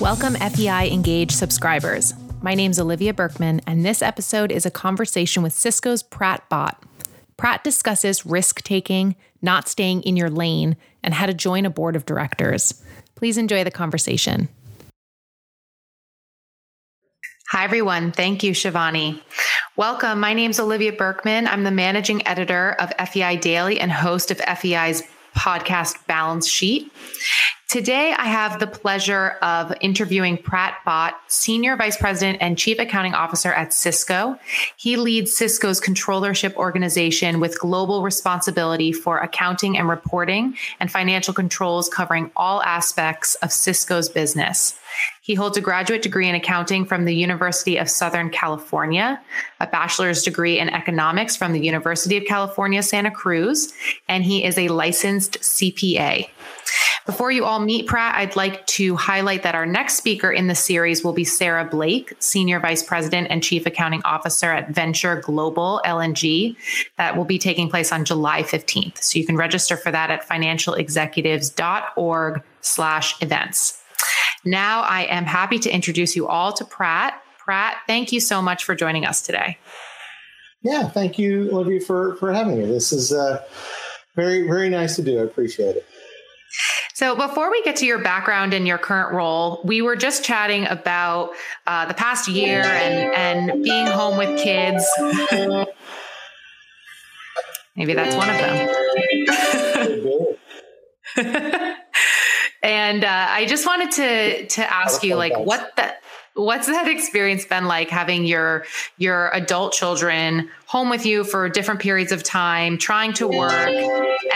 Welcome, FEI Engage subscribers. My name's Olivia Berkman, and this episode is a conversation with Cisco's Prat Bhatt. Prat discusses risk-taking, not staying in your lane, and how to join a board of directors. Please enjoy the conversation. Hi, everyone. Thank you, Shivani. Welcome. My name's Olivia Berkman. I'm the managing editor of FEI Daily and host of FEI's podcast, Balance Sheet. Today, I have the pleasure of interviewing Prat Bhatt, Senior Vice President and Chief Accounting Officer at Cisco. He leads Cisco's controllership organization with global responsibility for accounting and reporting and financial controls covering all aspects of Cisco's business. He holds a graduate degree in accounting from the University of Southern California, a bachelor's degree in economics from the University of California, Santa Cruz, and he is a licensed CPA. Before you all meet Prat, I'd like to highlight that our next speaker in the series will be Sarah Blake, Senior Vice President and Chief Accounting Officer at Venture Global LNG. That will be taking place on July 15th. So you can register for that at financialexecutives.org/events. Now I am happy to introduce you all to Prat. Prat, thank you so much for joining us today. Yeah, thank you, Olivia, for having me. This is very, very nice to do. I appreciate it. So before we get to your background and your current role, we were just chatting about the past year and being home with kids. Maybe that's one of them. And I just wanted to ask you, like, what's that experience been like having your adult children home with you for different periods of time, trying to work,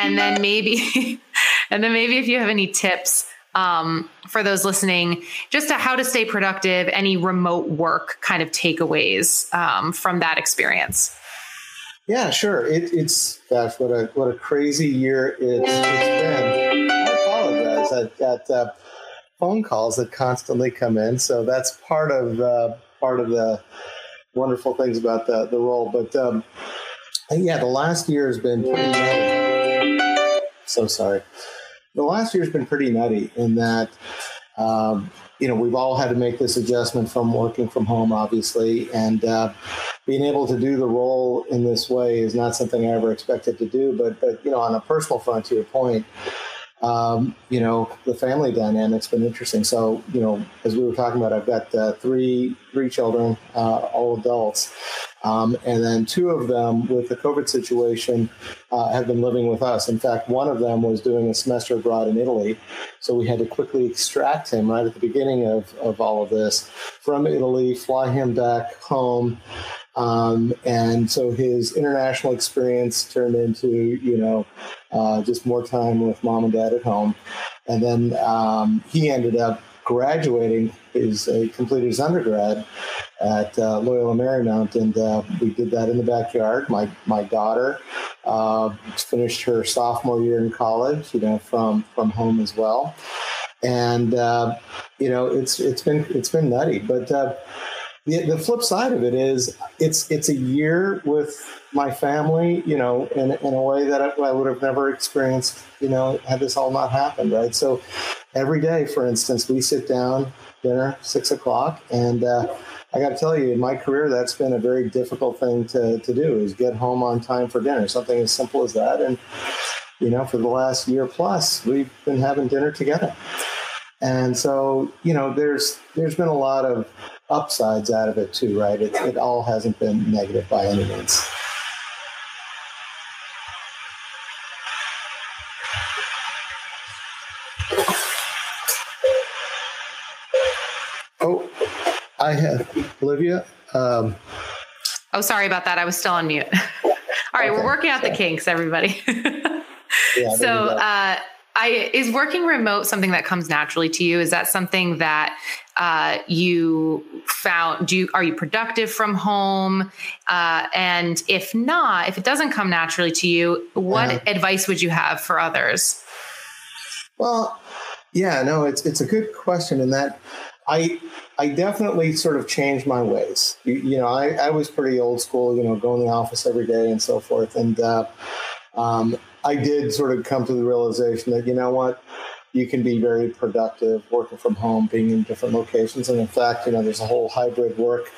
and then maybe. And then maybe if you have any tips for those listening, just to how to stay productive, any remote work kind of takeaways from that experience. Yeah, sure. It's gosh, what a crazy year it's been. I apologize. I've got phone calls that constantly come in, so that's part of the wonderful things about the role. But the last year has been pretty nutty. So sorry. The last year's been pretty nutty in that, we've all had to make this adjustment from working from home, obviously, and being able to do the role in this way is not something I ever expected to do. But on a personal front, to your point, the family dynamic's been interesting. So, as we were talking about, I've got three children, all adults. And then two of them, with the COVID situation, have been living with us. In fact, one of them was doing a semester abroad in Italy, so we had to quickly extract him right at the beginning of all of this from Italy, fly him back home, and so his international experience turned into just more time with mom and dad at home. And then he ended up graduating. He completed his undergrad at Loyola Marymount, and we did that in the backyard. My daughter finished her sophomore year in college, from home as well. And it's been nutty. But the flip side of it is it's a year with my family, in a way that I would have never experienced, had this all not happened, right? So every day, for instance, we sit down dinner, 6 o'clock, and I got to tell you, in my career, that's been a very difficult thing to do, is get home on time for dinner, something as simple as that. And, for the last year plus, we've been having dinner together. And so, there's been a lot of upsides out of it too, right? It all hasn't been negative by any means. I have Olivia. Sorry about that. I was still on mute. All right. Okay. We're working out the kinks, everybody. Yeah, so is working remote something that comes naturally to you? Is that something that you found? Are you productive from home? And if not, if it doesn't come naturally to you, what advice would you have for others? Well, it's a good question in that I definitely sort of changed my ways. I was pretty old school, going to the office every day and so forth. And I did sort of come to the realization that, you know what, you can be very productive working from home, being in different locations. And in fact, there's a whole hybrid work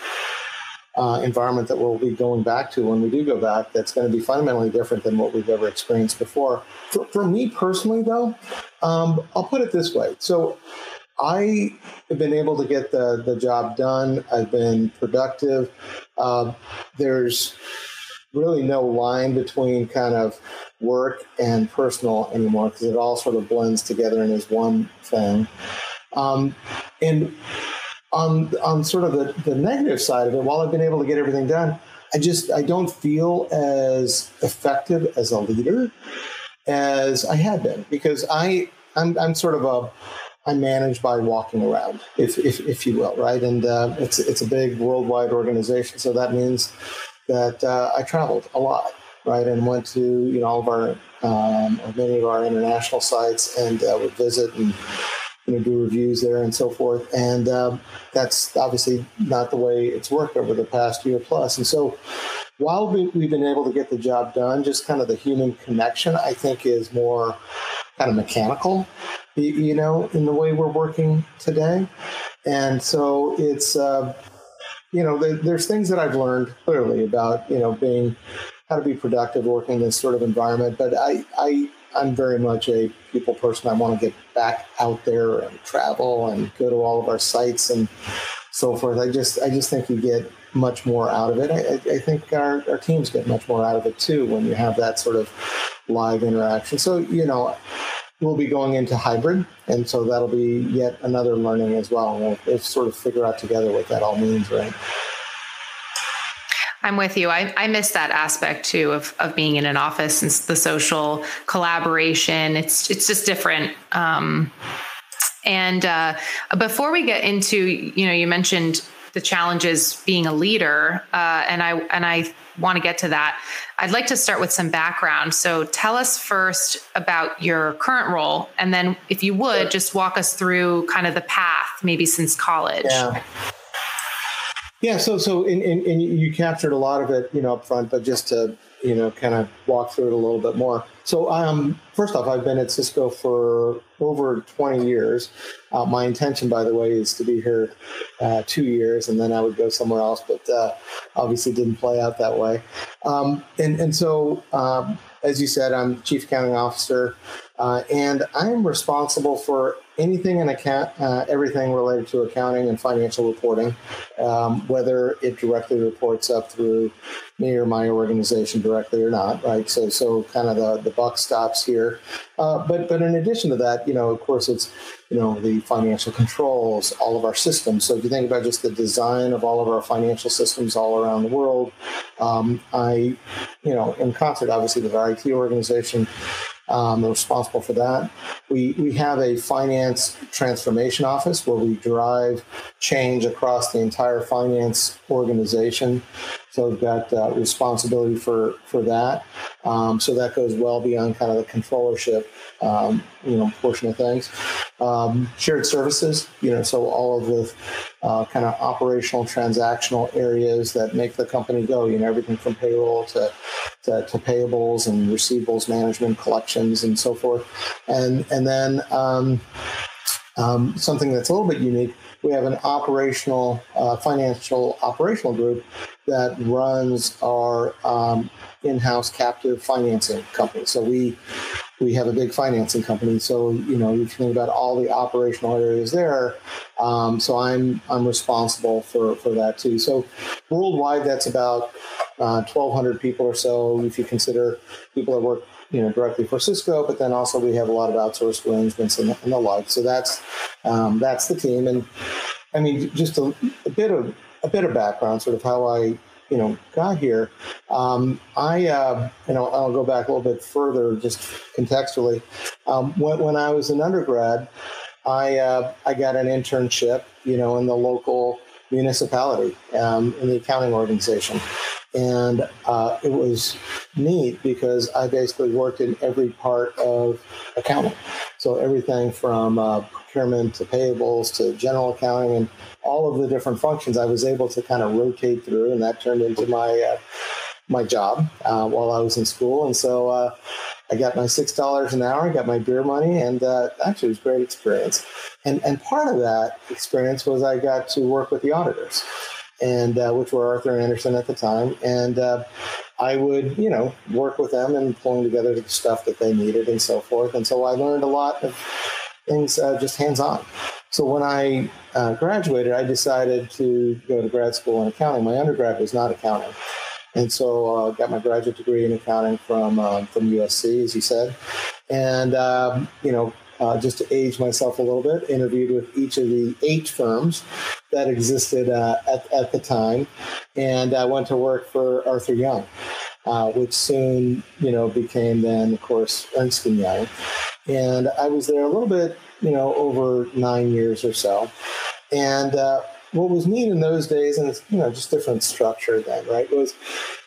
environment that we'll be going back to when we do go back that's going to be fundamentally different than what we've ever experienced before. For me personally, though, I'll put it this way. So I have been able to get the job done. I've been productive. There's really no line between kind of work and personal anymore because it all sort of blends together and is one thing. And on sort of the negative side of it, while I've been able to get everything done, I don't feel as effective as a leader as I had been because I'm sort of I'm managed by walking around, if you will, right? And it's a big worldwide organization, so that means that I traveled a lot, right? And went to all of our many of our international sites, and would visit and do reviews there and so forth. And that's obviously not the way it's worked over the past year plus. And so while we've been able to get the job done, just kind of the human connection, I think, is more kind of mechanical, in the way we're working today. And so it's, there's things that I've learned clearly about, how to be productive working in this sort of environment. But I'm very much a people person. I want to get back out there and travel and go to all of our sites and so forth. I just think you get much more out of it. I think our teams get much more out of it too when you have that sort of live interaction. So, we'll be going into hybrid, and so that'll be yet another learning as well. We'll sort of figure out together what that all means, right? I'm with you. I miss that aspect too of being in an office and the social collaboration. It's just different. And before we get into, you mentioned the challenges being a leader, and I want to get to that. I'd like to start with some background. So tell us first about your current role, and then if you would, sure, just walk us through kind of the path maybe since college. Yeah. Yeah, so and you captured a lot of it, up front, but just to, kind of walk through it a little bit more. So first off, I've been at Cisco for over 20 years. My intention, by the way, is to be here 2 years, and then I would go somewhere else, but obviously didn't play out that way. So as you said, I'm Chief Accounting Officer, and I'm responsible for anything in account, everything related to accounting and financial reporting, whether it directly reports up through me or my organization directly or not, right? So kind of the buck stops here. But in addition to that, of course, it's, the financial controls, all of our systems. So if you think about just the design of all of our financial systems all around the world, I in concert, obviously, with our IT organization, I'm responsible for that. We have a finance transformation office where we drive change across the entire finance organization. So we've got responsibility for that. So that goes well beyond kind of the controllership, portion of things. Shared services, so all of the kind of operational, transactional areas that make the company go, everything from payroll to payables and receivables management, collections, and so forth. And then something that's a little bit unique, we have an financial operational group that runs our in-house captive financing company. So we have a big financing company. So, you can think about all the operational areas there. So I'm responsible for that too. So worldwide, that's about 1,200 people or so, if you consider people that work directly for Cisco, but then also we have a lot of outsourced arrangements and the like. So that's the team. And I mean, just a bit of background, sort of how I, got here. I'll go back a little bit further, just contextually. When I was an undergrad, I got an internship, in the local municipality, in the accounting organization. And it was neat because I basically worked in every part of accounting. So everything from procurement to payables to general accounting and all of the different functions I was able to kind of rotate through, and that turned into my my job while I was in school. And so I got my $6 an hour, I got my beer money, and actually it was a great experience. And part of that experience was I got to work with the auditors, and which were Arthur Andersen at the time. And I would, you know, work with them and pulling together the stuff that they needed and so forth. And so I learned a lot of things just hands-on. So when I graduated, I decided to go to grad school in accounting. My undergrad was not accounting. And so I got my graduate degree in accounting from USC, as you said. And, you know, just to age myself a little bit, interviewed with each of the 8 firms that existed at the time. And I went to work for Arthur Young, which soon, you know, became then, of course, Ernst & Young. And I was there a little bit, you know, over 9 years or so. And what was neat in those days, and it's, you know, just different structure then, right, was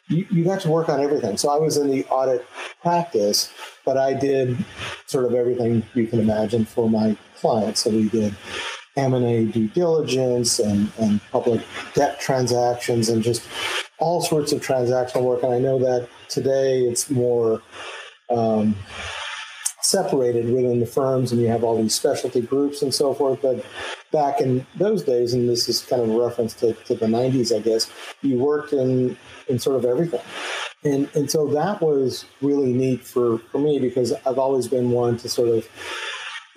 you got to work on everything. So I was in the audit practice, but I did sort of everything you can imagine for my clients. So we did M&A due diligence and public debt transactions and just all sorts of transactional work. And I know that today it's more separated within the firms, and you have all these specialty groups and so forth. But back in those days, and this is kind of a reference to the 90s, I guess, you worked in sort of everything. And so that was really neat for me, because I've always been one to sort of,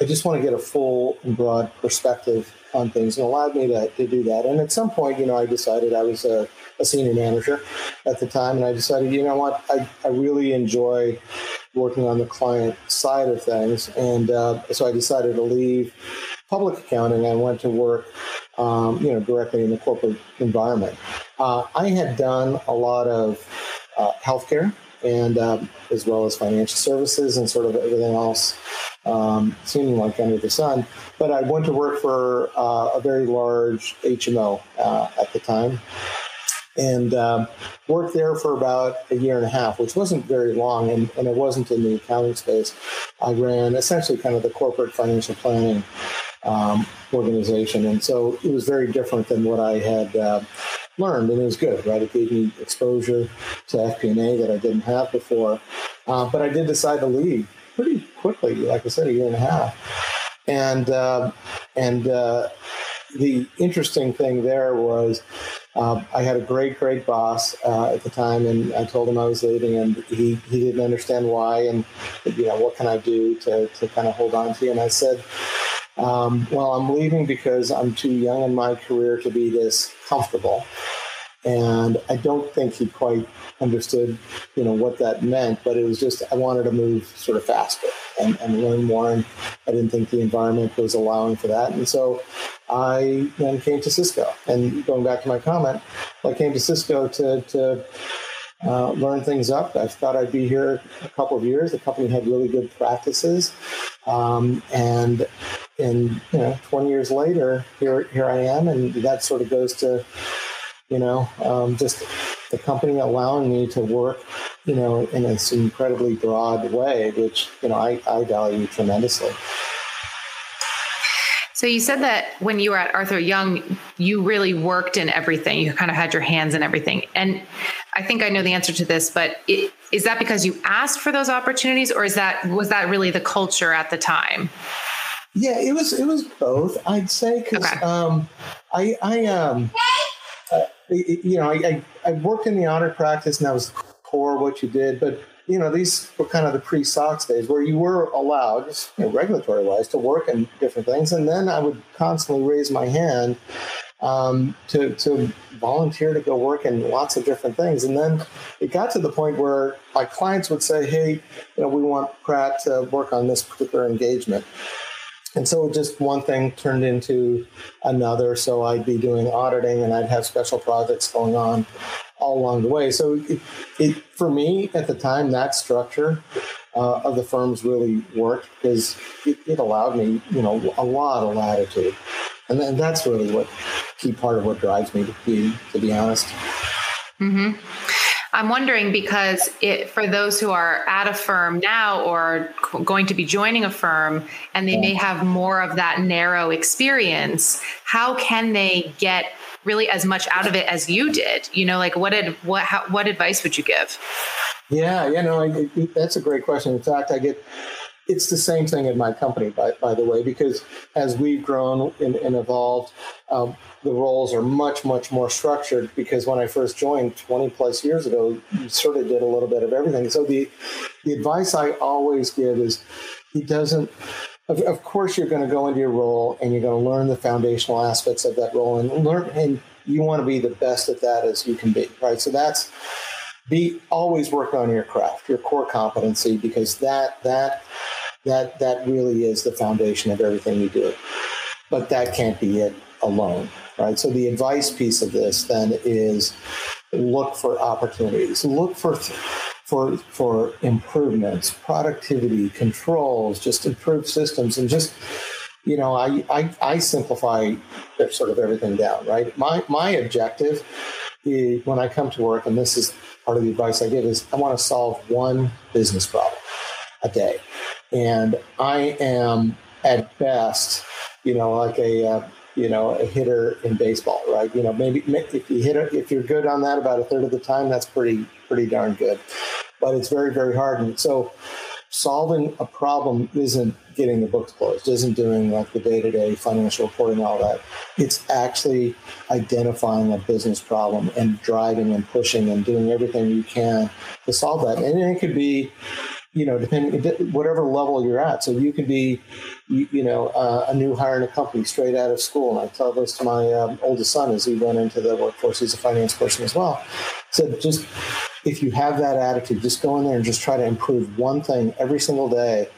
I just want to get a full and broad perspective on things, and allowed me to do that. And at some point, you know, I decided I was a senior manager at the time, and I decided, you know what, I really enjoy working on the client side of things. And so I decided to leave public accounting. I went to work, you know, directly in the corporate environment. I had done a lot of healthcare and as well as financial services and sort of everything else seeming like under the sun. But I went to work for a very large HMO at the time, and worked there for about a year and a half, which wasn't very long, and it wasn't in the accounting space. I ran essentially kind of the corporate financial planning organization, and so it was very different than what I had learned, and it was good, right? It gave me exposure to FP&A that I didn't have before, but I did decide to leave pretty quickly, like I said, a year and a half, and the interesting thing there was I had a great boss at the time, and I told him I was leaving, and he didn't understand why, and, you know, what can I do to kind of hold on to you? And I said, well, I'm leaving because I'm too young in my career to be this comfortable. And I don't think he quite understood, you know, what that meant, but it was just, I wanted to move sort of faster and learn more. And I didn't think the environment was allowing for that. And so I then came to Cisco, and going back to my comment, I came to Cisco to learn things up. I thought I'd be here a couple of years. The company had really good practices. And you know, 20 years later, here I am. And that sort of goes to, you know, just the company allowing me to work, you know, in this incredibly broad way, which, you know, I value tremendously. So you said that when you were at Arthur Young, you really worked in everything. You kind of had your hands in everything. And I think I know the answer to this, but is that because you asked for those opportunities, or was that really the culture at the time? Yeah, it was both, I'd say, because okay. You know, I worked in the audit practice, and that was core what you did. But, you know, these were kind of the pre-SOX days where you were allowed, you know, regulatory-wise, to work in different things. And then I would constantly raise my hand to volunteer to go work in lots of different things. And then it got to the point where my clients would say, hey, you know, we want Prat to work on this particular engagement. And so just one thing turned into another. So I'd be doing auditing, and I'd have special projects going on all along the way. So it for me at the time, that structure of the firms really worked, because it allowed me, you know, a lot of latitude. And that's really what key part of what drives me, to be honest. Mm-hmm. I'm wondering because for those who are at a firm now or going to be joining a firm and they may have more of that narrow experience, how can they get really as much out of it as you did? You know, like what advice would you give? Yeah, no, that's a great question. In fact, it's the same thing in my company, by the way, because as we've grown and evolved, the roles are much, much more structured because when I first joined 20 plus years ago, you sort of did a little bit of everything. So the advice I always give is of course you're going to go into your role and you're going to learn the foundational aspects of that role and you want to be the best at that as you can be, right? So that's always work on your craft, your core competency, because that really is the foundation of everything you do. But that can't be it alone, right? So the advice piece of this then is look for opportunities, look for improvements, productivity, controls, just improve systems, and just I simplify sort of everything down, right? My objective is when I come to work, and this is part of the advice I give, is I want to solve one business problem a day. And I am at best, like a hitter in baseball, right? Maybe if you're good on that about a third of the time, that's pretty darn good, but it's very, very hard. And so solving a problem isn't getting the books closed, isn't doing like the day-to-day financial reporting, all that. It's actually identifying a business problem and driving and pushing and doing everything you can to solve that. And it could be, depending whatever level you're at. So you could be, a new hire in a company straight out of school. And I tell this to my oldest son as he went into the workforce. He's a finance person as well. So just if you have that attitude, just go in there and just try to improve one thing every single day.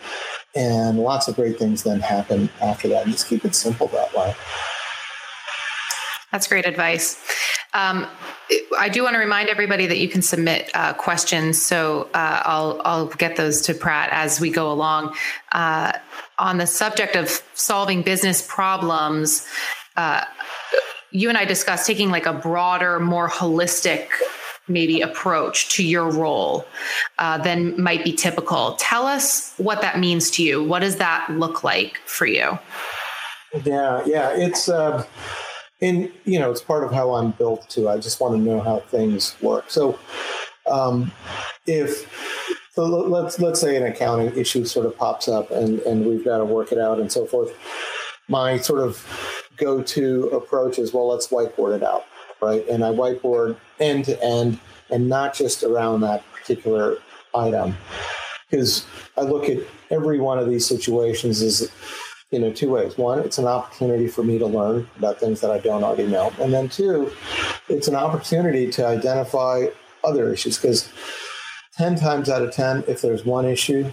And lots of great things then happen after that. And just keep it simple that way. That's great advice. I do want to remind everybody that you can submit questions. So I'll get those to Prat as we go along. On the subject of solving business problems, you and I discussed taking like a broader, more holistic maybe approach to your role than might be typical. Tell us what that means to you. What does that look like for you? Yeah. It's, it's part of how I'm built too. I just want to know how things work. So let's say an accounting issue sort of pops up and we've got to work it out and so forth. My sort of go-to approach is, well, let's whiteboard it out. Right. And I whiteboard end to end and not just around that particular item, because I look at every one of these situations as, two ways. One, it's an opportunity for me to learn about things that I don't already know. And then two, it's an opportunity to identify other issues, because 10 times out of 10, if there's one issue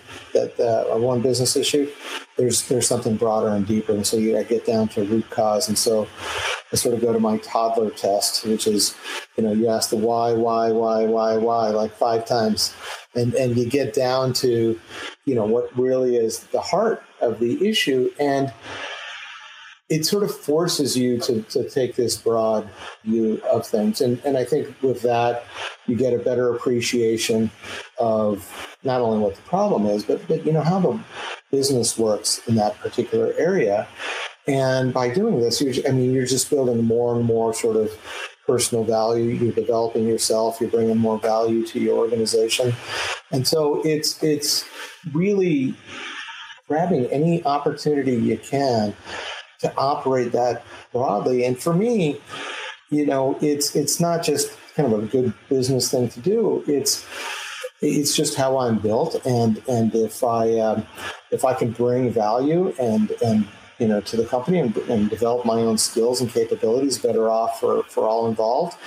or one business issue, there's something broader and deeper. And so I get down to root cause. And so I sort of go to my toddler test, which is, you ask the why, like 5 times. And you get down to, what really is the heart of the issue. And it sort of forces you to take this broad view of things. And I think with that, you get a better appreciation of not only what the problem is, but how the business works in that particular area. And by doing this, you're just building more and more sort of personal value. You're developing yourself. You're bringing more value to your organization. And so it's really grabbing any opportunity you can to operate that broadly. And for me, it's not just kind of a good business thing to do. It's just how I'm built. And if I can bring value and to the company and develop my own skills and capabilities, better off for all involved.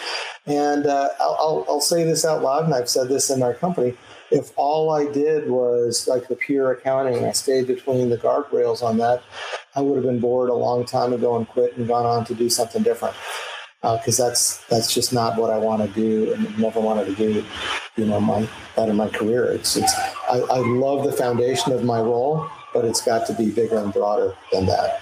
And I'll say this out loud, and I've said this in our company. If all I did was like the pure accounting, I stayed between the guardrails on that, I would have been bored a long time ago and quit and gone on to do something different. Because that's just not what I want to do and never wanted to do, in my career. I love the foundation of my role, but it's got to be bigger and broader than that.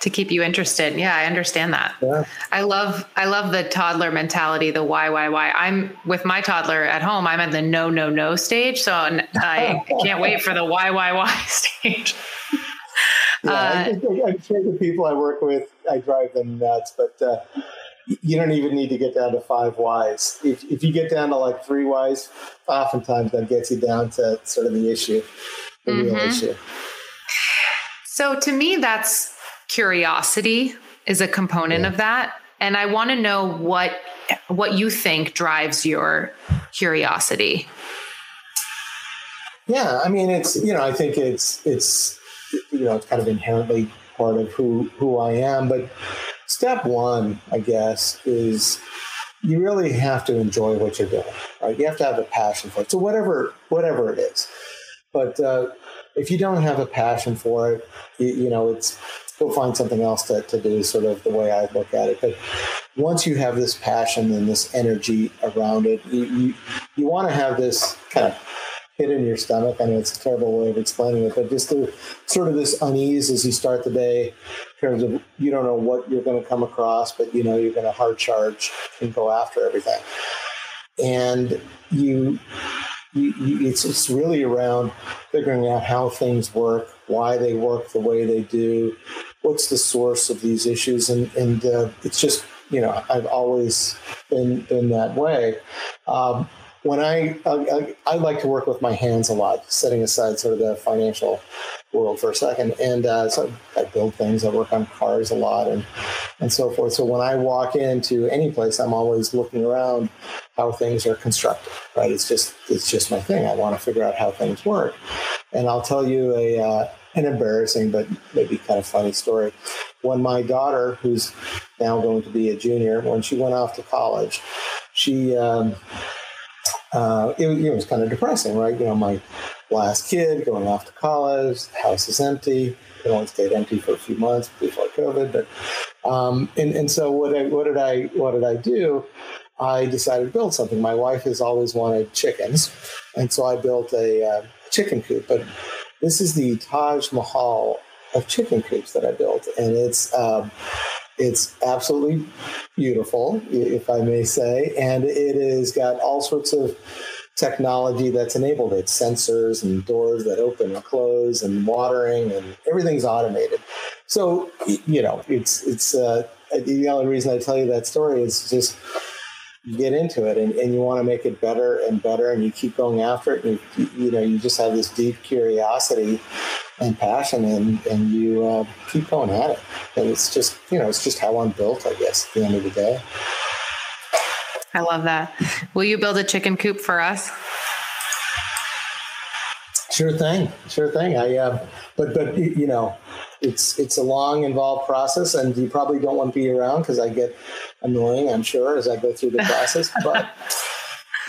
to keep you interested. Yeah, I understand that. Yeah. I love the toddler mentality, the why. I'm with my toddler at home. I'm at the no stage. So I can't wait for the why stage. Yeah, I'm sure the people I work with, I drive them nuts, but you don't even need to get down to 5 whys. If you get down to like 3 whys, oftentimes that gets you down to sort of the issue, the real issue. So to me, that's curiosity is a component of that. And I want to know what you think drives your curiosity. Yeah. I mean, it's kind of inherently part of who I am. But step one, I guess, is you really have to enjoy what you're doing, right? You have to have a passion for it. So whatever it is. But if you don't have a passion for it, it's go find something else to do, sort of the way I look at it. But once you have this passion and this energy around it, you want to have this kind of hit in your stomach. I know it's a terrible way of explaining it, but just sort of this unease as you start the day in terms of you don't know what you're going to come across, but you know you're going to hard charge and go after everything. And it's really around figuring out how things work, why they work the way they do, what's the source of these issues, and it's just, I've always been that way. When I like to work with my hands a lot, setting aside sort of the financial world for a second, and so I build things, I work on cars a lot, and so forth. So when I walk into any place, I'm always looking around how things are constructed, right? It's just my thing. I want to figure out how things work. And I'll tell you an embarrassing but maybe kind of funny story. When my daughter, who's now going to be a junior, when she went off to college, she it was kind of depressing, right? My last kid going off to college, the house is empty. It only stayed empty for a few months before COVID. But so what did I do? I decided to build something. My wife has always wanted chickens, and so I built a chicken coop. But this is the Taj Mahal of chicken coops that I built, and it's absolutely beautiful, if I may say, and it has got all sorts of technology that's enabled it, sensors and doors that open and close and watering, and everything's automated. So, it's the only reason I tell you that story is just you get into it and you want to make it better and better, and you keep going after it. And you just have this deep curiosity and passion, and you keep going at it. And it's just, it's just how I'm built, I guess, at the end of the day. I love that. Will you build a chicken coop for us? Sure thing. But it's a long, involved process, and you probably don't want to be around because I get annoying, I'm sure, as I go through the process, but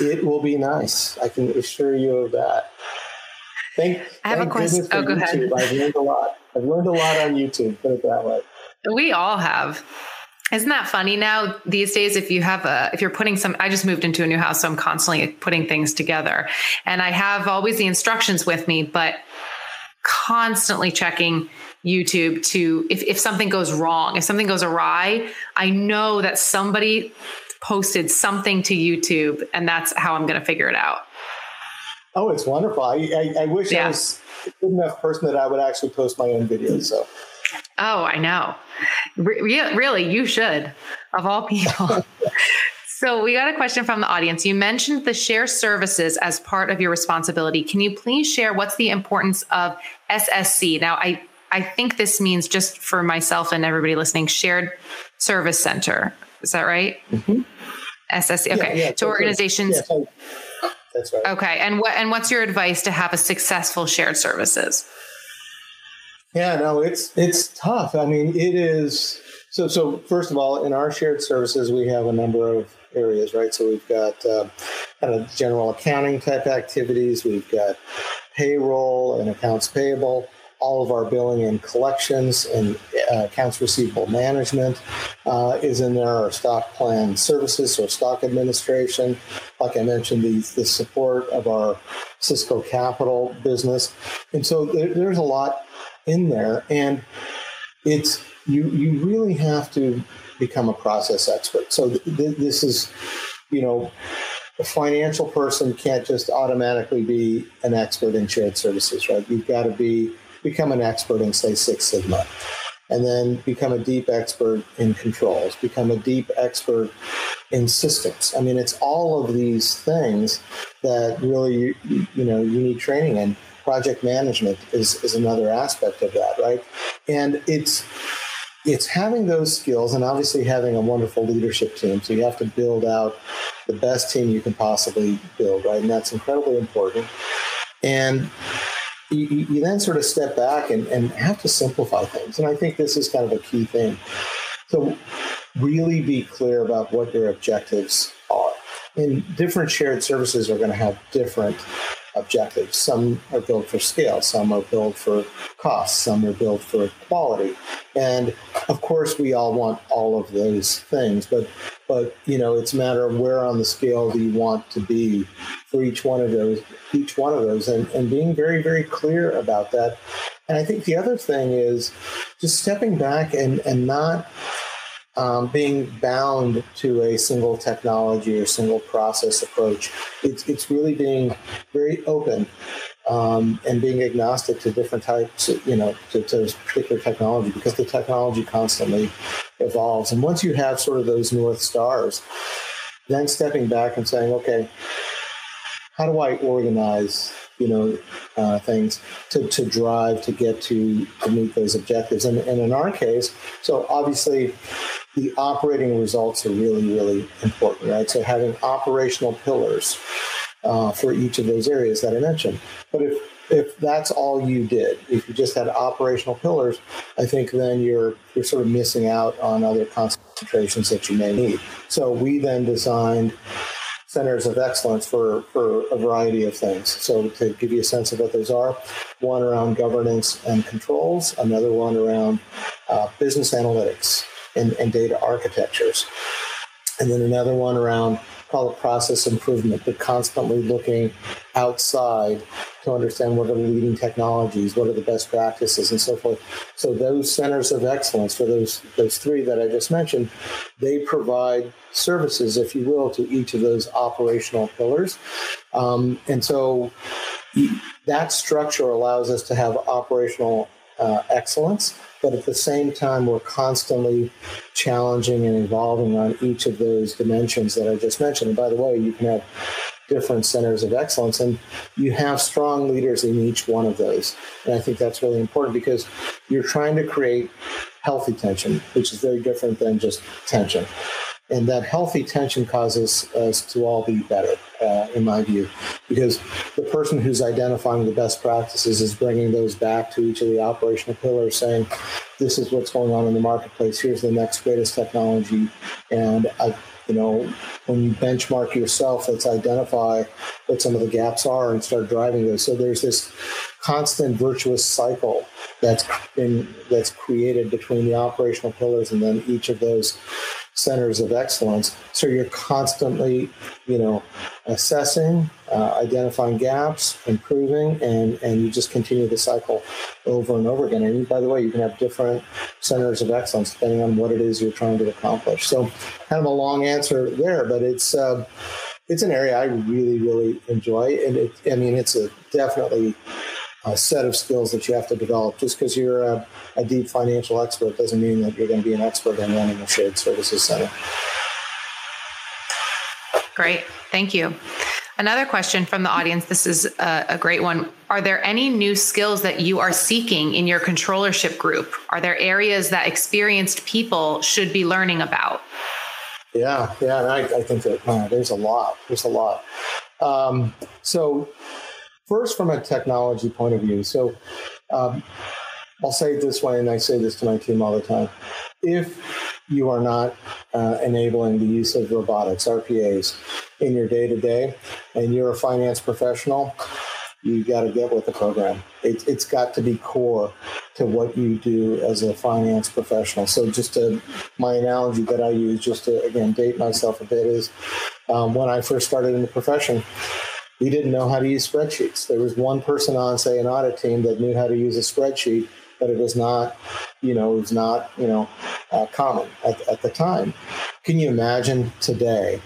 it will be nice. I can assure you of that. I have a question. Oh, go ahead. I've learned a lot on YouTube, put it that way. We all have. Isn't that funny now these days? If you're putting I just moved into a new house, so I'm constantly putting things together, and I have always the instructions with me, but constantly checking YouTube to, if something goes wrong, if something goes awry, I know that somebody posted something to YouTube, and that's how I'm going to figure it out. Oh, it's wonderful. I wish I was a good enough person that I would actually post my own videos. So. Oh, I know. Really, you should, of all people. So we got a question from the audience. You mentioned the share services as part of your responsibility. Can you please share what's the importance of SSC? Now, I think this means, just for myself and everybody listening, Shared Service Center. Is that right? Mm-hmm. SSC. Okay. Yeah, to organizations. Yeah, that's right. Okay. And what's your advice to have a successful shared services? Yeah, no, it's tough. I mean, it is. So first of all, in our shared services, we have a number of areas, right? So we've got kind of general accounting type activities. We've got payroll and accounts payable, all of our billing and collections, and accounts receivable management is in there, our stock plan services, so stock administration. Like I mentioned, the support of our Cisco Capital business. And so there's a lot in there. And it's you really have to become a process expert. So this is, a financial person can't just automatically be an expert in shared services, right? You've got to become an expert in, say, Six Sigma, and then become a deep expert in controls, become a deep expert in systems. I mean, it's all of these things that really, you need training in. Project management is another aspect of that, right? And it's having those skills and obviously having a wonderful leadership team. So you have to build out the best team you can possibly build, right? And that's incredibly important. And you then sort of step back and have to simplify things. And I think this is kind of a key thing. So really be clear about what your objectives are. And different shared services are going to have different objectives. Some are built for scale, some are built for cost, some are built for quality. And of course, we all want all of those things, but it's a matter of where on the scale do you want to be for each one of those, and being very, very clear about that. And I think the other thing is just stepping back and not being bound to a single technology or single process approach. It's really being very open and being agnostic to different types, to particular technology, because the technology constantly evolves. And once you have sort of those North Stars, then stepping back and saying, okay, how do I organize things to drive to get to meet those objectives? And in our case, so obviously the operating results are really, really important, right? So having operational pillars for each of those areas that I mentioned. But if that's all you did, if you just had operational pillars, I think then you're sort of missing out on other concentrations that you may need. So we then designed centers of excellence for a variety of things. So to give you a sense of what those are, one around governance and controls, another one around business analytics and data architectures, and then another one around call it process improvement, but constantly looking outside to understand what are the leading technologies, what are the best practices, and so forth. So those centers of excellence for those three that I just mentioned, they provide services, if you will, to each of those operational pillars. And so that structure allows us to have operational excellence, but at the same time, we're constantly challenging and evolving on each of those dimensions that I just mentioned. And by the way, you can have different centers of excellence, and you have strong leaders in each one of those. And I think that's really important because you're trying to create healthy tension, which is very different than just tension. And that healthy tension causes us to all be better, in my view, because the person who's identifying the best practices is bringing those back to each of the operational pillars, saying, this is what's going on in the marketplace. Here's the next greatest technology. And, when you benchmark yourself, let's identify what some of the gaps are and start driving those. So there's this constant virtuous cycle that's created between the operational pillars and then each of those centers of excellence. So you're constantly, assessing, identifying gaps, improving, and you just continue the cycle over and over again. And by the way, you can have different centers of excellence depending on what it is you're trying to accomplish. So kind of a long answer there, but it's an area I really, really enjoy. And it's definitely a set of skills that you have to develop. Just because you're a deep financial expert doesn't mean that you're going to be an expert in running a shared services center. Great. Thank you. Another question from the audience. This is a great one. Are there any new skills that you are seeking in your controllership group? Are there areas that experienced people should be learning about? Yeah. And I think that there's a lot. So first, from a technology point of view, so I'll say it this way, and I say this to my team all the time. If you are not enabling the use of robotics, RPAs, in your day-to-day, and you're a finance professional, you got to get with the program. It's got to be core to what you do as a finance professional. So just my analogy that I use, just to, again, date myself a bit, is when I first started in the profession, we didn't know how to use spreadsheets. There was one person on, say, an audit team that knew how to use a spreadsheet, but it was not is not, common at the time. Can you imagine today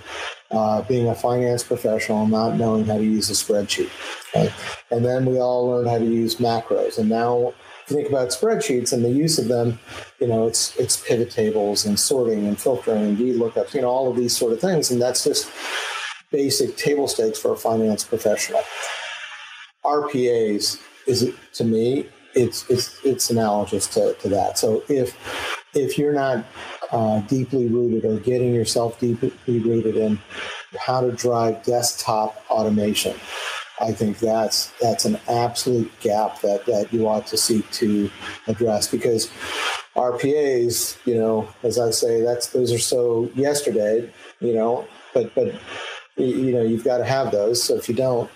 being a finance professional and not knowing how to use a spreadsheet? Right? And then we all learned how to use macros. And now if you think about spreadsheets and the use of them, it's pivot tables and sorting and filtering and VLOOKUPs, all of these sort of things. And that's just basic table stakes for a finance professional. RPAs is, to me, it's analogous to that. So if you're not deeply rooted or getting yourself deeply rooted in how to drive desktop automation, I think that's an absolute gap that you ought to seek to address, because RPAs, as I say, those are so yesterday, but you've got to have those. So if you don't,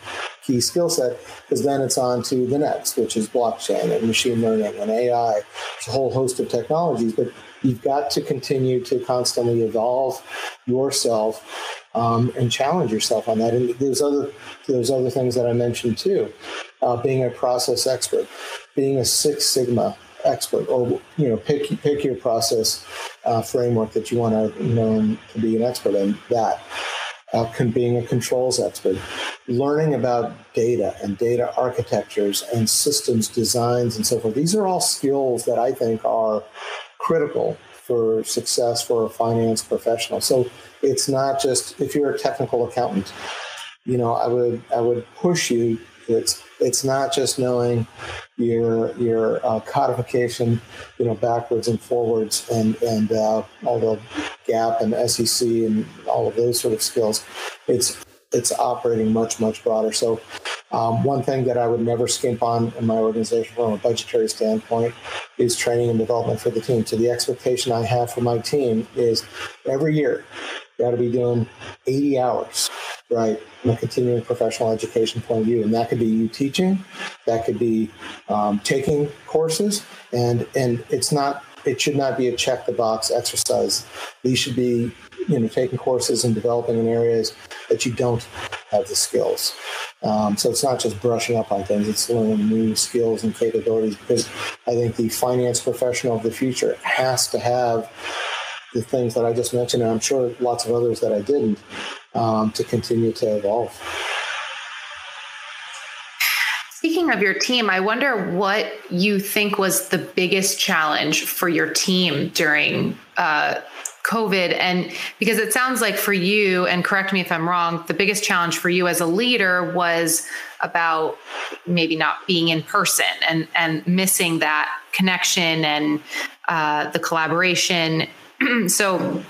key skill set, because then it's on to the next, which is blockchain and machine learning and AI. It's a whole host of technologies, but you've got to continue to constantly evolve yourself and challenge yourself on that. And there's other things that I mentioned too, being a process expert, being a Six Sigma expert, or pick your process framework that you want to to be an expert in that. Being a controls expert, learning about data and data architectures and systems designs and so forth. These are all skills that I think are critical for success for a finance professional. So it's not just if you're a technical accountant, I would push you. It's not just knowing your codification, backwards and forwards and all the GAP and SEC and all of those sort of skills. It's operating much broader. So one thing that I would never skimp on in my organization from a budgetary standpoint is training and development for the team. So the expectation I have for my team is every year you got to be doing 80 hours. Right, from a continuing professional education point of view. And that could be you teaching, that could be taking courses, and it should not be a check the box exercise. These should be, taking courses and developing in areas that you don't have the skills. So it's not just brushing up on things, it's learning new skills and capabilities, because I think the finance professional of the future has to have the things that I just mentioned, and I'm sure lots of others that I didn't, to continue to evolve. Speaking of your team, I wonder what you think was the biggest challenge for your team during COVID. And because it sounds like for you, and correct me if I'm wrong, the biggest challenge for you as a leader was about maybe not being in person and missing that connection and the collaboration. So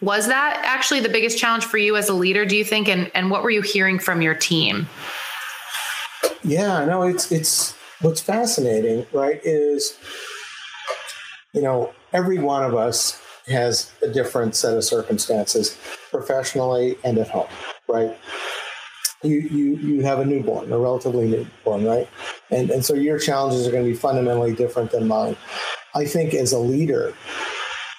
was that actually the biggest challenge for you as a leader, do you think? And what were you hearing from your team? Yeah, no, it's what's fascinating, right, is, every one of us has a different set of circumstances professionally and at home, right? You have a newborn, a relatively newborn, right? And so your challenges are going to be fundamentally different than mine. I think as a leader,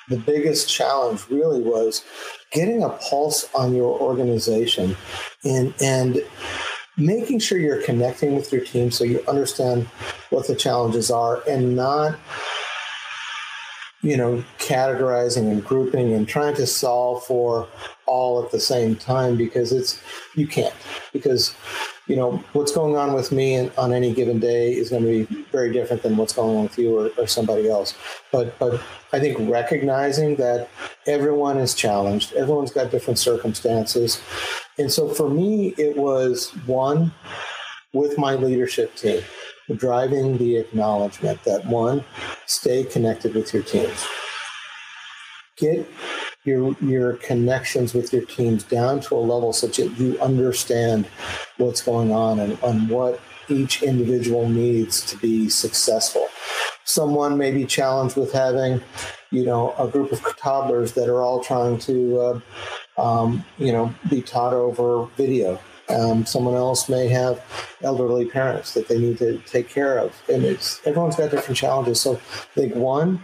the biggest challenge really was getting a pulse on your organization and making sure you're connecting with your team so you understand what the challenges are and not, categorizing and grouping and trying to solve for all at the same time, because you can't, because what's going on with me on any given day is going to be very different than what's going on with you or somebody else. But I think recognizing that everyone is challenged, everyone's got different circumstances. And so for me, it was one, with my leadership team, driving the acknowledgement that one, stay connected with your teams. Get your connections with your teams down to a level such that you understand what's going on and what each individual needs to be successful. Someone may be challenged with having, a group of toddlers that are all trying to, be taught over video. Someone else may have elderly parents that they need to take care of. And everyone's got different challenges. So I think one,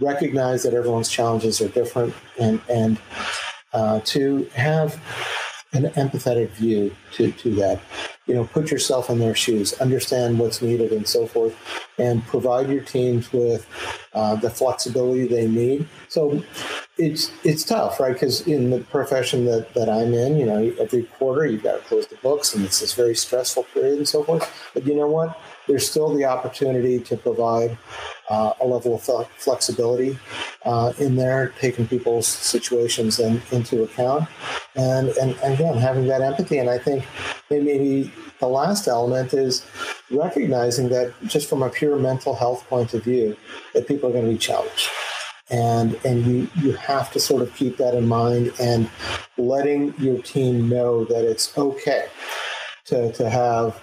recognize that everyone's challenges are different, and to have an empathetic view to that. You know, put yourself in their shoes, understand what's needed and so forth, and provide your teams with the flexibility they need. So it's tough, right? Because in the profession that I'm in, you know, every quarter you've got to close the books, and it's this very stressful period and so forth. But you know what? There's still the opportunity to provide a level of flexibility in there, taking people's situations into account. And again, having that empathy. And I think maybe the last element is recognizing that just from a pure mental health point of view, that people are going to be challenged. And you have to sort of keep that in mind, and letting your team know that it's okay to have...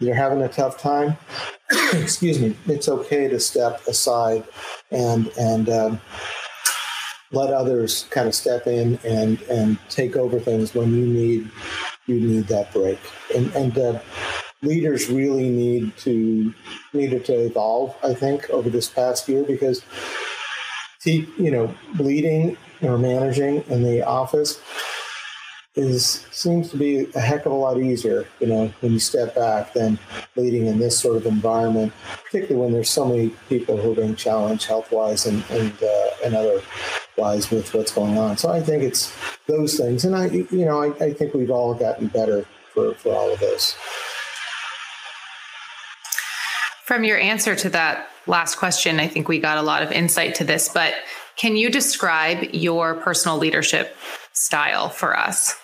you're having a tough time, excuse me, it's okay to step aside and let others kind of step in and take over things when you need that break. And leaders really needed to evolve, I think, over this past year, because you know, leading or managing in the office seems to be a heck of a lot easier, you know, when you step back than leading in this sort of environment, particularly when there's so many people who are being challenged health-wise and other-wise with what's going on. So I think it's those things, and I think we've all gotten better for all of this. From your answer to that last question, I think we got a lot of insight to this, but can you describe your personal leadership style for us?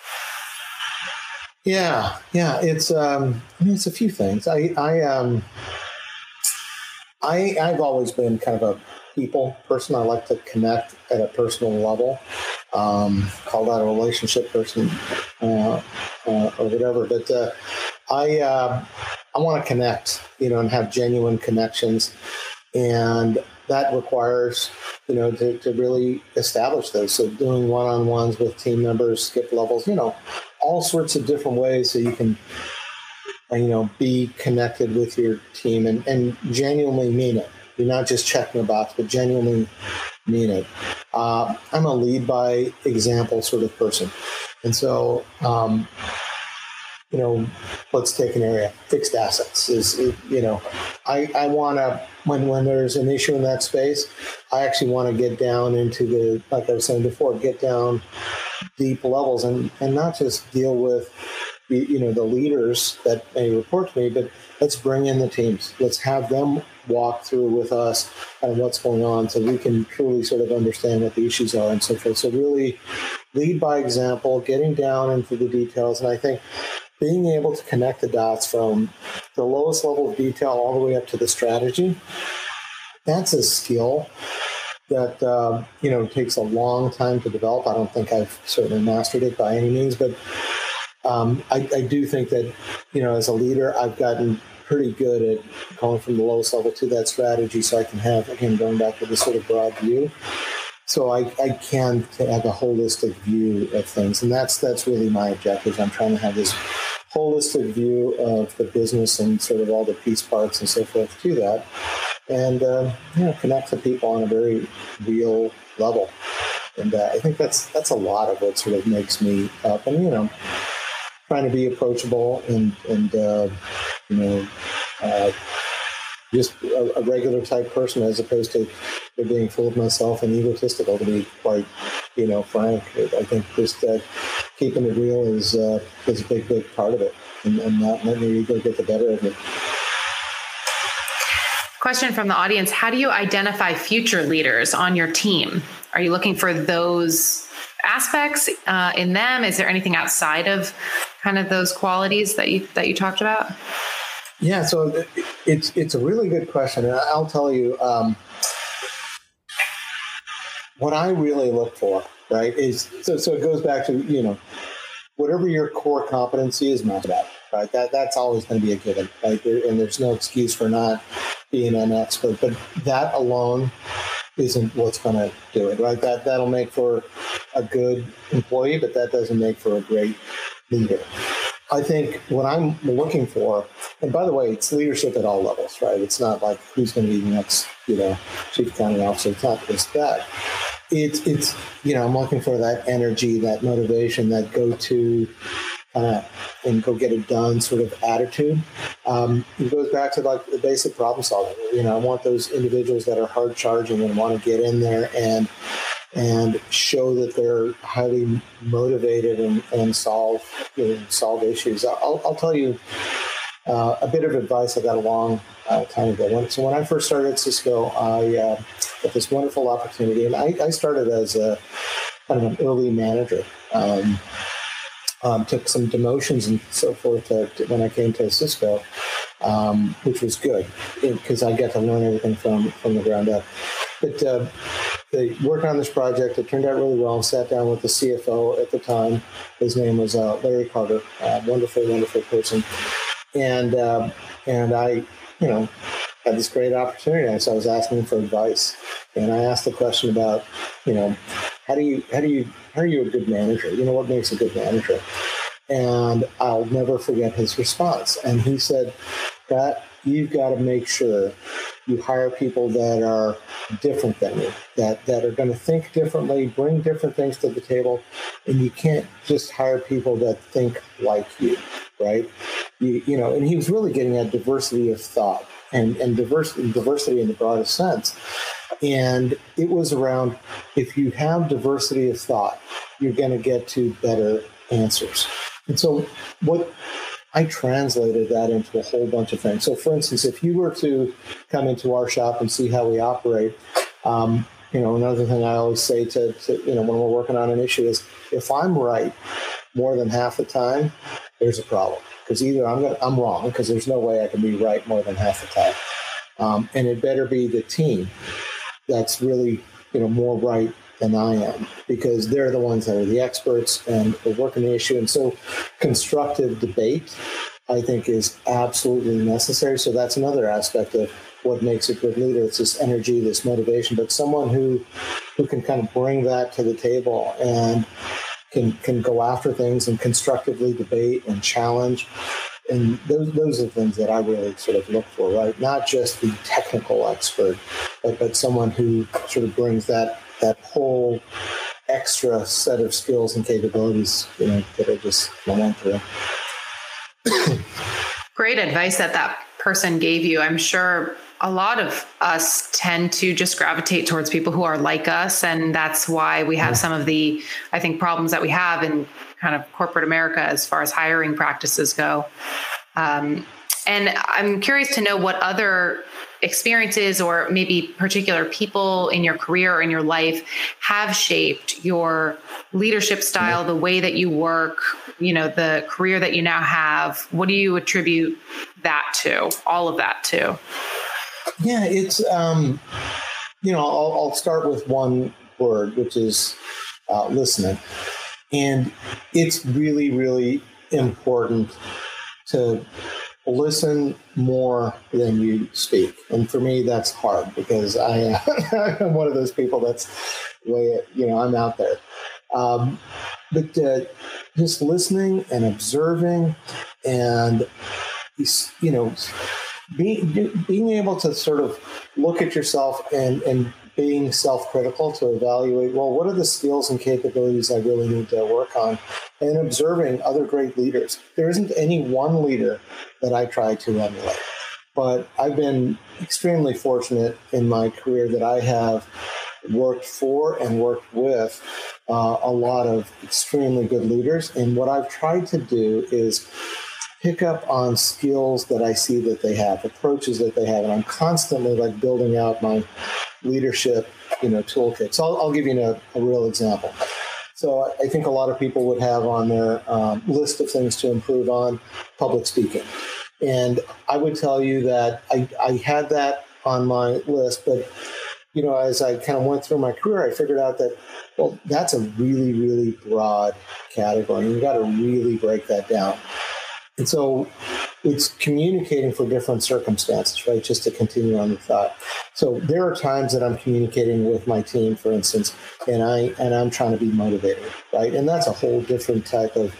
Yeah, it's a few things. I've always been kind of a people person. I like to connect at a personal level, call that a relationship person or whatever. But I want to connect, you know, and have genuine connections, and that requires, you know, to really establish those. So doing one-on-ones with team members, skip levels, you know, all sorts of different ways so you can, you know, be connected with your team and genuinely mean it. You're not just checking a box, but genuinely mean it. I'm a lead by example sort of person. And so, you know, let's take an area. Fixed assets is you know, I want to, when there's an issue in that space, I actually want to get down into the, like I was saying before, get down deep levels and not just deal with, you know, the leaders that may report to me, but let's bring in the teams. Let's have them walk through with us kind of what's going on so we can truly sort of understand what the issues are and so forth. So really lead by example, getting down into the details. And I think being able to connect the dots from the lowest level of detail all the way up to the strategy, that's a skill that, you know, takes a long time to develop. I don't think I've certainly mastered it by any means, but I do think that, you know, as a leader, I've gotten pretty good at going from the lowest level to that strategy, so I can have, again, going back to this sort of broad view. So I can have a holistic view of things, and that's really my objective. I'm trying to have this holistic view of the business and sort of all the piece parts and so forth to that, and you know, connect to people on a very real level. And I think that's a lot of what sort of makes me up. And you know, trying to be approachable and you know, just a regular type person, as opposed to being full of myself and egotistical, to be quite, you know, frank. I think just keeping it real is a big, big part of it, and not letting your ego get the better of it. Question from the audience: how do you identify future leaders on your team? Are you looking for those aspects in them? Is there anything outside of kind of those qualities that you talked about? Yeah, so it's a really good question, and I'll tell you what I really look for, right? Is so it goes back to, you know, whatever your core competency is, master that, right? That's always going to be a given, right? And there's no excuse for not being an expert, but that alone isn't what's going to do it, right? That'll make for a good employee, but that doesn't make for a great leader. I think what I'm looking for, and by the way, it's leadership at all levels, right? It's not like who's going to be the next, you know, chief accounting officer. It's not just that. it's you know, I'm looking for that energy, that motivation, that go-to and go get it done sort of attitude. It goes back to like the basic problem solving. You know, I want those individuals that are hard charging and want to get in there and show that they're highly motivated and solve issues. I'll tell you a bit of advice I got a long time ago. So when I first started at Cisco, I had this wonderful opportunity, and I started as a kind of an early manager. Took some demotions and so forth when I came to Cisco, which was good because I got to learn everything from the ground up. But they worked on this project. It turned out really well. Sat down with the CFO at the time. His name was Larry Carter. Wonderful person. And I, you know, had this great opportunity. So I was asking him for advice, and I asked the question about, you know, how are you a good manager? You know, what makes a good manager? And I'll never forget his response. And he said, "Prat, you've got to make sure you hire people that are different than you, that are going to think differently, bring different things to the table, and you can't just hire people that think like you, right? You know." And he was really getting at diversity of thought and diversity in the broadest sense. And it was around, if you have diversity of thought, you're going to get to better answers. And so what I translated that into a whole bunch of things. So for instance, if you were to come into our shop and see how we operate, you know, another thing I always say to you know, when we're working on an issue is, if I'm right more than half the time, there's a problem. Because either I'm wrong, because there's no way I can be right more than half the time. And it better be the team that's really, you know, more right than I am, because they're the ones that are the experts and are working the issue. And so constructive debate, I think, is absolutely necessary. So that's another aspect of what makes a good leader. It's this energy, this motivation, but someone who can kind of bring that to the table and can go after things and constructively debate and challenge. And those are things that I really sort of look for, right? Not just the technical expert, but someone who sort of brings that whole extra set of skills and capabilities, you know, that I just went through. Great advice that person gave you. I'm sure a lot of us tend to just gravitate towards people who are like us. And that's why we have some of the, I think, problems that we have in kind of corporate America as far as hiring practices go. And I'm curious to know what other experiences or maybe particular people in your career or in your life have shaped your leadership style, the way that you work, you know, the career that you now have. What do you attribute that to, all of that to? Yeah, it's, you know, I'll start with one word, which is listening. And it's really, really important to listen more than you speak. And for me, that's hard because I'm one of those people that's way, you know, I'm out there. But just listening and observing and, you know, being able to sort of look at yourself and being self-critical to evaluate, well, what are the skills and capabilities I really need to work on? And observing other great leaders. There isn't any one leader that I try to emulate, but I've been extremely fortunate in my career that I have worked for and worked with a lot of extremely good leaders. And what I've tried to do is pick up on skills that I see that they have, approaches that they have, and I'm constantly like building out my leadership, you know, toolkit. So I'll give you a real example. So I think a lot of people would have on their list of things to improve on public speaking. And I would tell you that I had that on my list, but, you know, as I kind of went through my career, I figured out that, well, that's a really, really broad category. You've got to really break that down. And so it's communicating for different circumstances, right? Just to continue on the thought. So there are times that I'm communicating with my team, for instance, and I'm trying to be motivated, right? And that's a whole different type of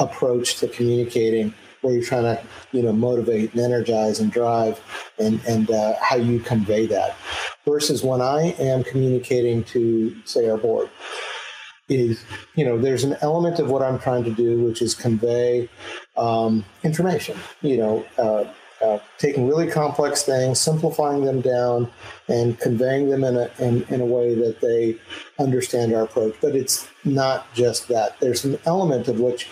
approach to communicating where you're trying to, you know, motivate and energize and drive and how you convey that. versus when I am communicating to, say, our board, is, you know, there's an element of what I'm trying to do, which is convey information, you know, taking really complex things, simplifying them down, and conveying them in a way that they understand our approach. But it's not just that. There's an element of what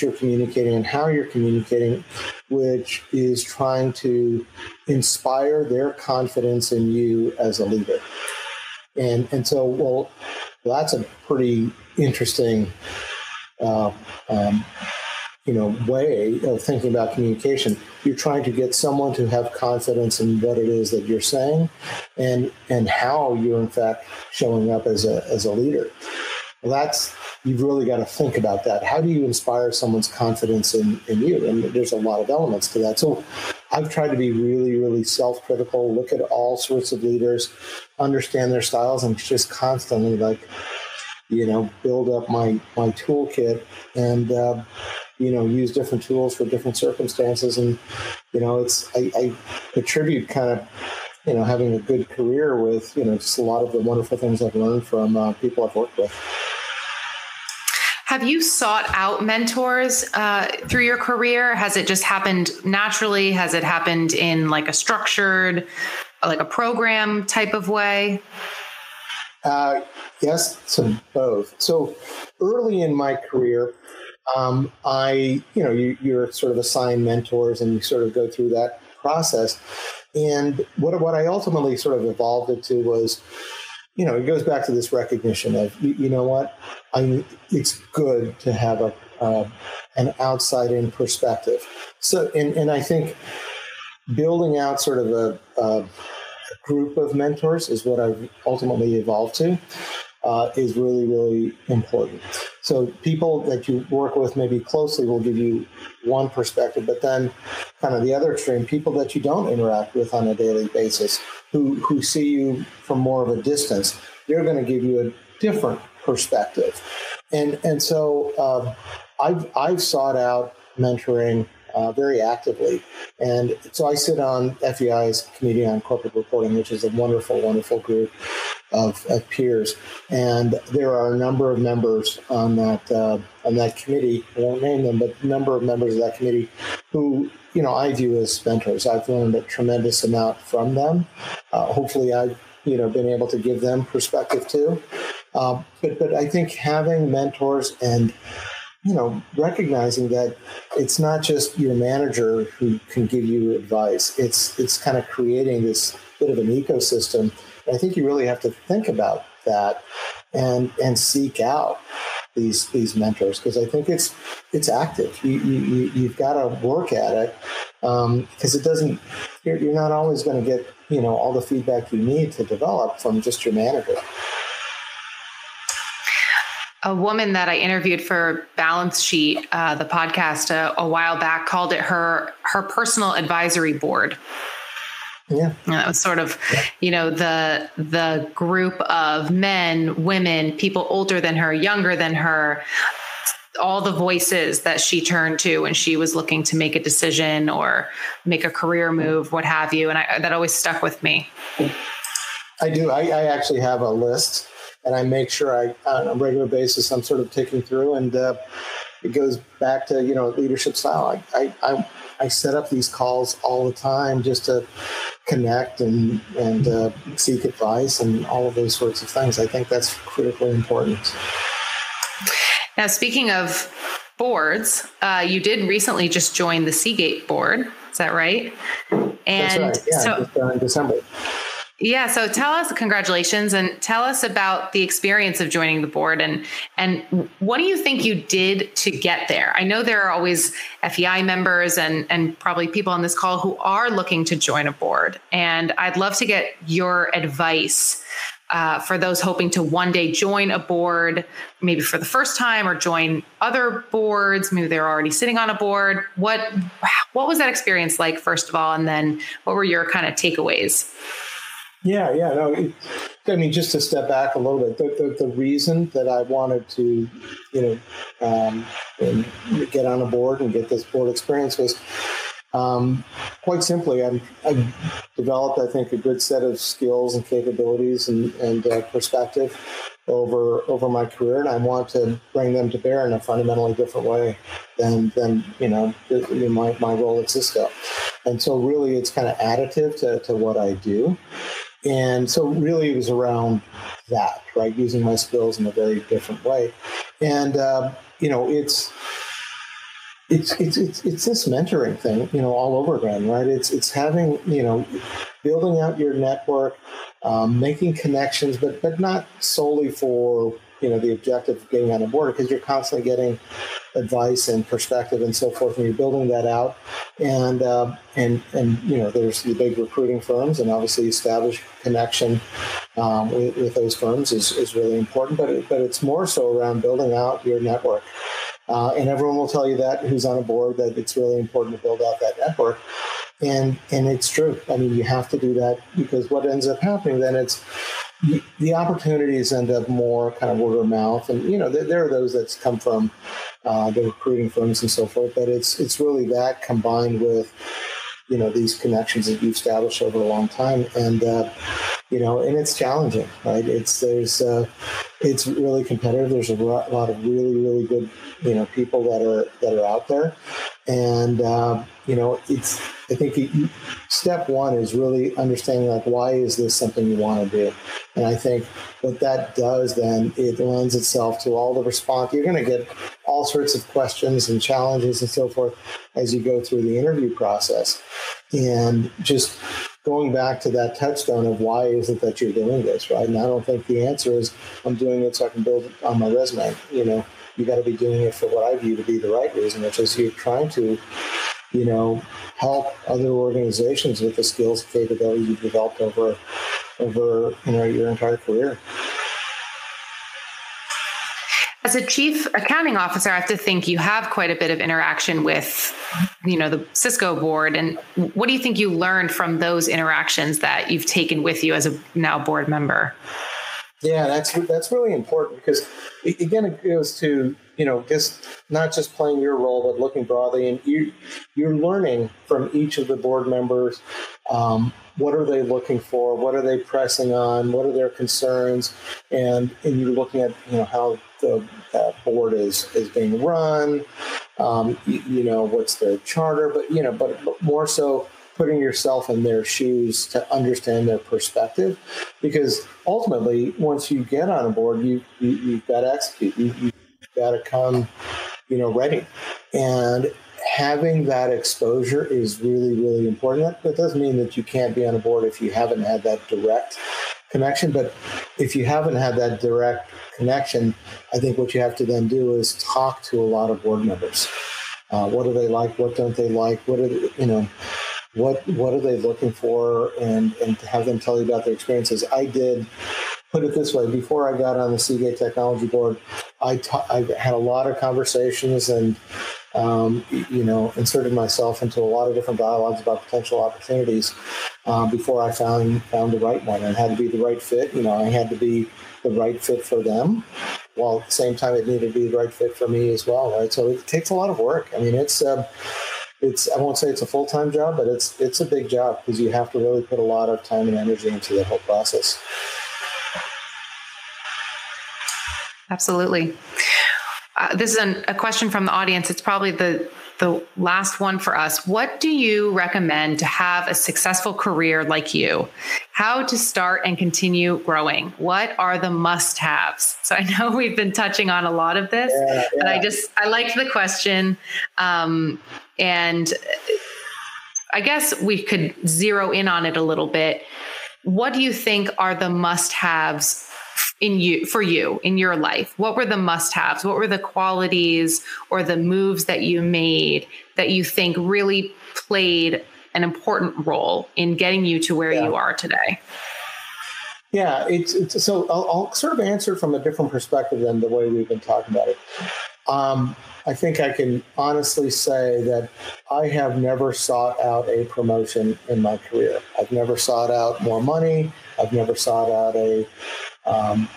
you're communicating and how you're communicating, which is trying to inspire their confidence in you as a leader. And so, well, that's a pretty interesting way of thinking about communication. You're trying to get someone to have confidence in what it is that you're saying, and how you're in fact showing up as a leader. Well, you've really got to think about that. How do you inspire someone's confidence in you? And there's a lot of elements to that. So I've tried to be really, really self-critical, look at all sorts of leaders, understand their styles, and just constantly, like, you know, build up my toolkit and, you know, use different tools for different circumstances. And, you know, I attribute kind of, you know, having a good career with, you know, just a lot of the wonderful things I've learned from people I've worked with. Have you sought out mentors through your career? Has it just happened naturally? Has it happened in like a structured, like a program type of way? Yes, to both. So early in my career, you're sort of assigned mentors and you sort of go through that process. And what I ultimately sort of evolved it to was, you know, it goes back to this recognition of, you know what, it's good to have an outside-in perspective. So, and I think building out sort of a group of mentors is what I've ultimately evolved to, is really, really important. So people that you work with maybe closely will give you one perspective, but then kind of the other extreme, people that you don't interact with on a daily basis who see you from more of a distance, they're going to give you a different perspective. And so I've sought out mentoring very actively. And so I sit on FEI's Committee on Corporate Reporting, which is a wonderful, wonderful group of peers. And there are a number of members on that committee, I won't name them, but a number of members of that committee who, you know, I view as mentors. I've learned a tremendous amount from them. Hopefully I've, you know, been able to give them perspective too. But I think having mentors and, you know, recognizing that it's not just your manager who can give you advice. It's kind of creating this bit of an ecosystem. And I think you really have to think about that and seek out these mentors, because I think it's active. You've got to work at it, because it doesn't. You're not always going to get, you know, all the feedback you need to develop from just your manager. A woman that I interviewed for Balance Sheet, the podcast, a while back, called it her personal advisory board. Yeah, and that was sort of, you know, the group of men, women, people older than her, younger than her, all the voices that she turned to when she was looking to make a decision or make a career move, what have you. And that always stuck with me. I do. I actually have a list. And I make sure on a regular basis, I'm sort of ticking through, and it goes back to, you know, leadership style. I set up these calls all the time just to connect and seek advice and all of those sorts of things. I think that's critically important. Now, speaking of boards, you did recently just join the Seagate board. Is that right? And that's right. Yeah, so in December. Yeah. So tell us, congratulations, and tell us about the experience of joining the board and what do you think you did to get there? I know there are always FEI members and probably people on this call who are looking to join a board. And I'd love to get your advice for those hoping to one day join a board, maybe for the first time, or join other boards. Maybe they're already sitting on a board. What was that experience like, first of all? And then what were your kind of takeaways? Yeah. No, just to step back a little bit, the reason that I wanted to, you know, get on a board and get this board experience was quite simply, I developed, I think, a good set of skills and capabilities and perspective over my career, and I want to bring them to bear in a fundamentally different way than my role at Cisco. And so really it's kind of additive to what I do. And so really it was around that, right, using my skills in a very different way. And, it's this mentoring thing, all over again, right? It's having, building out your network, making connections, but not solely for, the objective of getting on a board, because you're constantly getting advice and perspective and so forth, and you're building that out. And there's the big recruiting firms, and obviously established connection with those firms is really important, but it's more so around building out your network. And everyone will tell you that who's on a board, that it's really important to build out that network. And it's true. I mean, you have to do that, because what ends up happening then, it's the opportunities end up more kind of word of mouth. And, there are those that come from the recruiting firms and so forth. But it's really that combined with, these connections that you've established over a long time. And, and it's challenging, right? It's really competitive. There's a lot of really, really good, people that are out there. And, I think step one is really understanding, like, why is this something you want to do? And I think what that does then, it lends itself to all the response. You're going to get all sorts of questions and challenges and so forth as you go through the interview process. And just going back to that touchstone of why is it that you're doing this, right? And I don't think the answer is I'm doing it so I can build it on my resume. You got to be doing it for what I view to be the right reason, which is you're trying to, help other organizations with the skills and capabilities you've developed over your entire career. As a chief accounting officer, I have to think you have quite a bit of interaction with, the Cisco board. And what do you think you learned from those interactions that you've taken with you as a now board member? Yeah, that's really important, because, again, it goes to, just not just playing your role, but looking broadly. And you're learning from each of the board members. What are they looking for? What are they pressing on? What are their concerns? And you're looking at, how the board is being run, what's their charter, but more so putting yourself in their shoes to understand their perspective, because ultimately, once you get on a board, you've got to execute. You've got to come, ready. And having that exposure is really, really important. That doesn't mean that you can't be on a board if you haven't had that direct connection. But if you haven't had that direct connection, I think what you have to then do is talk to a lot of board members. What do they like? What don't they like? What are they, what are they looking for? And to have them tell you about their experiences. I did. Put it this way, before I got on the Seagate Technology Board, I had a lot of conversations and, inserted myself into a lot of different dialogues about potential opportunities before I found the right one. It had to be the right fit. I had to be the right fit for them, while at the same time it needed to be the right fit for me as well, right? So it takes a lot of work. I mean, it's I won't say it's a full-time job, but it's a big job, because you have to really put a lot of time and energy into the whole process. Absolutely. This is a question from the audience. It's probably the last one for us. What do you recommend to have a successful career like you? How to start and continue growing? What are the must-haves? So I know we've been touching on a lot of this, but I liked the question. And I guess we could zero in on it a little bit. What do you think are the must-haves in your life? What were the must-haves? What were the qualities or the moves that you made that you think really played an important role in getting you to where you are today? Yeah, so I'll sort of answer from a different perspective than the way we've been talking about it. I think I can honestly say that I have never sought out a promotion in my career. I've never sought out more money. I've never sought out a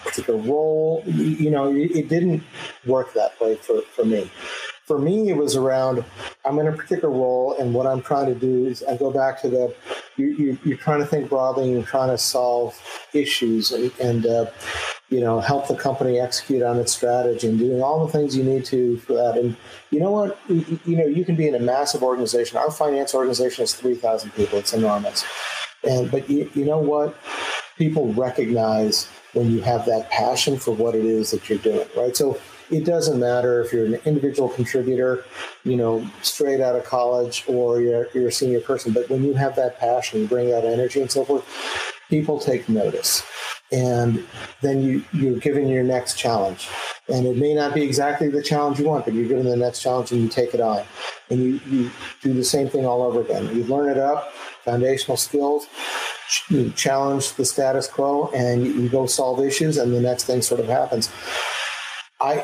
particular role. It didn't work that way for me. For me, it was around, I'm in a particular role, and what I'm trying to do is I go back to the, you're trying to think broadly, and you're trying to solve issues and help the company execute on its strategy and doing all the things you need to for that. And you know what? You can be in a massive organization. Our finance organization is 3,000 people. It's enormous. But you know what? People recognize when you have that passion for what it is that you're doing, right? So it doesn't matter if you're an individual contributor, straight out of college, or you're a senior person. But when you have that passion, you bring that energy and so forth, people take notice. And then you're given your next challenge. And it may not be exactly the challenge you want, but you're given the next challenge and you take it on. And you do the same thing all over again. You learn it up, foundational skills, you challenge the status quo, and you go solve issues, and the next thing sort of happens.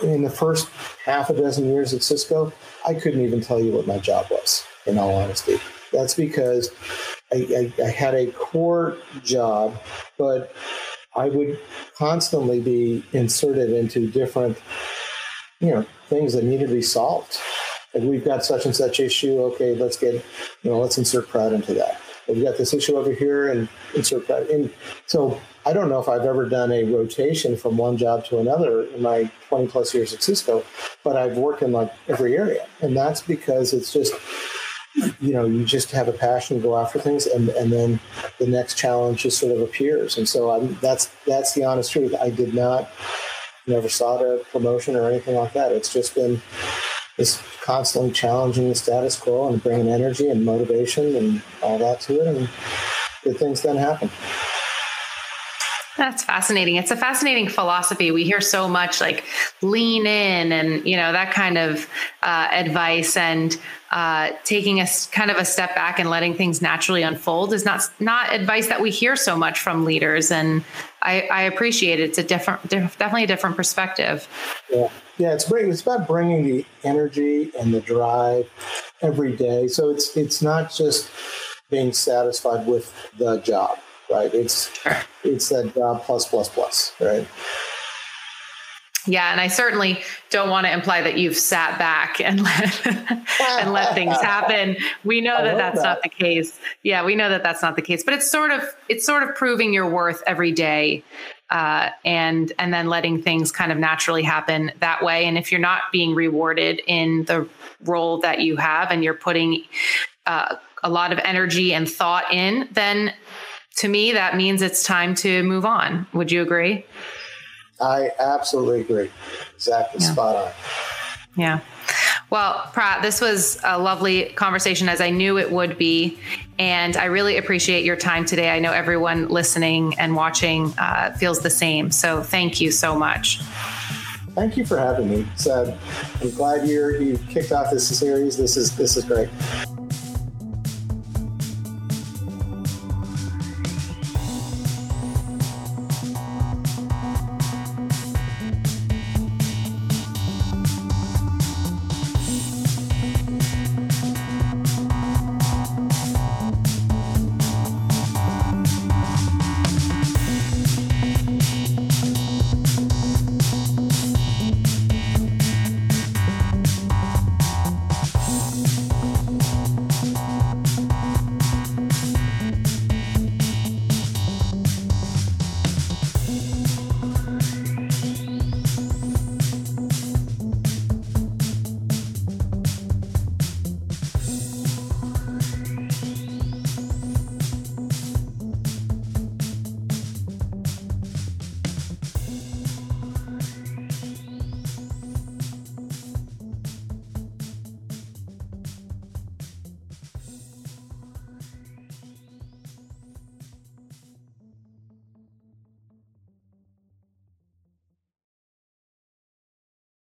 In the first half a dozen years at Cisco, I couldn't even tell you what my job was, in all honesty. That's because I had a core job, but I would constantly be inserted into different, things that needed to be solved. If we've got such and such issue, okay, let's get, let's insert Prat into that. If we've got this issue over here and insert Prat. And so I don't know if I've ever done a rotation from one job to another in my 20 plus years at Cisco, but I've worked in every area. And that's because it's just, you just have a passion to go after things, and then the next challenge just sort of appears. And so that's the honest truth. I never sought a promotion or anything like that. It's just been this constantly challenging the status quo and bringing energy and motivation and all that to it, and good things then happen. That's fascinating. It's a fascinating philosophy. We hear so much like lean in and, that kind of advice, and taking a kind of a step back and letting things naturally unfold is not advice that we hear so much from leaders. And I appreciate it. It's a definitely a different perspective. Yeah. Yeah. It's about bringing the energy and the drive every day. So it's not just being satisfied with the job. Right. It's that plus, right? Yeah. And I certainly don't want to imply that you've sat back and let things happen. We know that's not the case. Yeah. We know that's not the case, but it's sort of proving your worth every day. And then letting things kind of naturally happen that way. And if you're not being rewarded in the role that you have, and you're putting a lot of energy and thought in, then to me, that means it's time to move on. Would you agree? I absolutely agree. Exactly. Yeah. Spot on. Yeah. Well, Prat, this was a lovely conversation, as I knew it would be. And I really appreciate your time today. I know everyone listening and watching feels the same. So thank you so much. Thank you for having me. I'm glad you kicked off this series. This is great.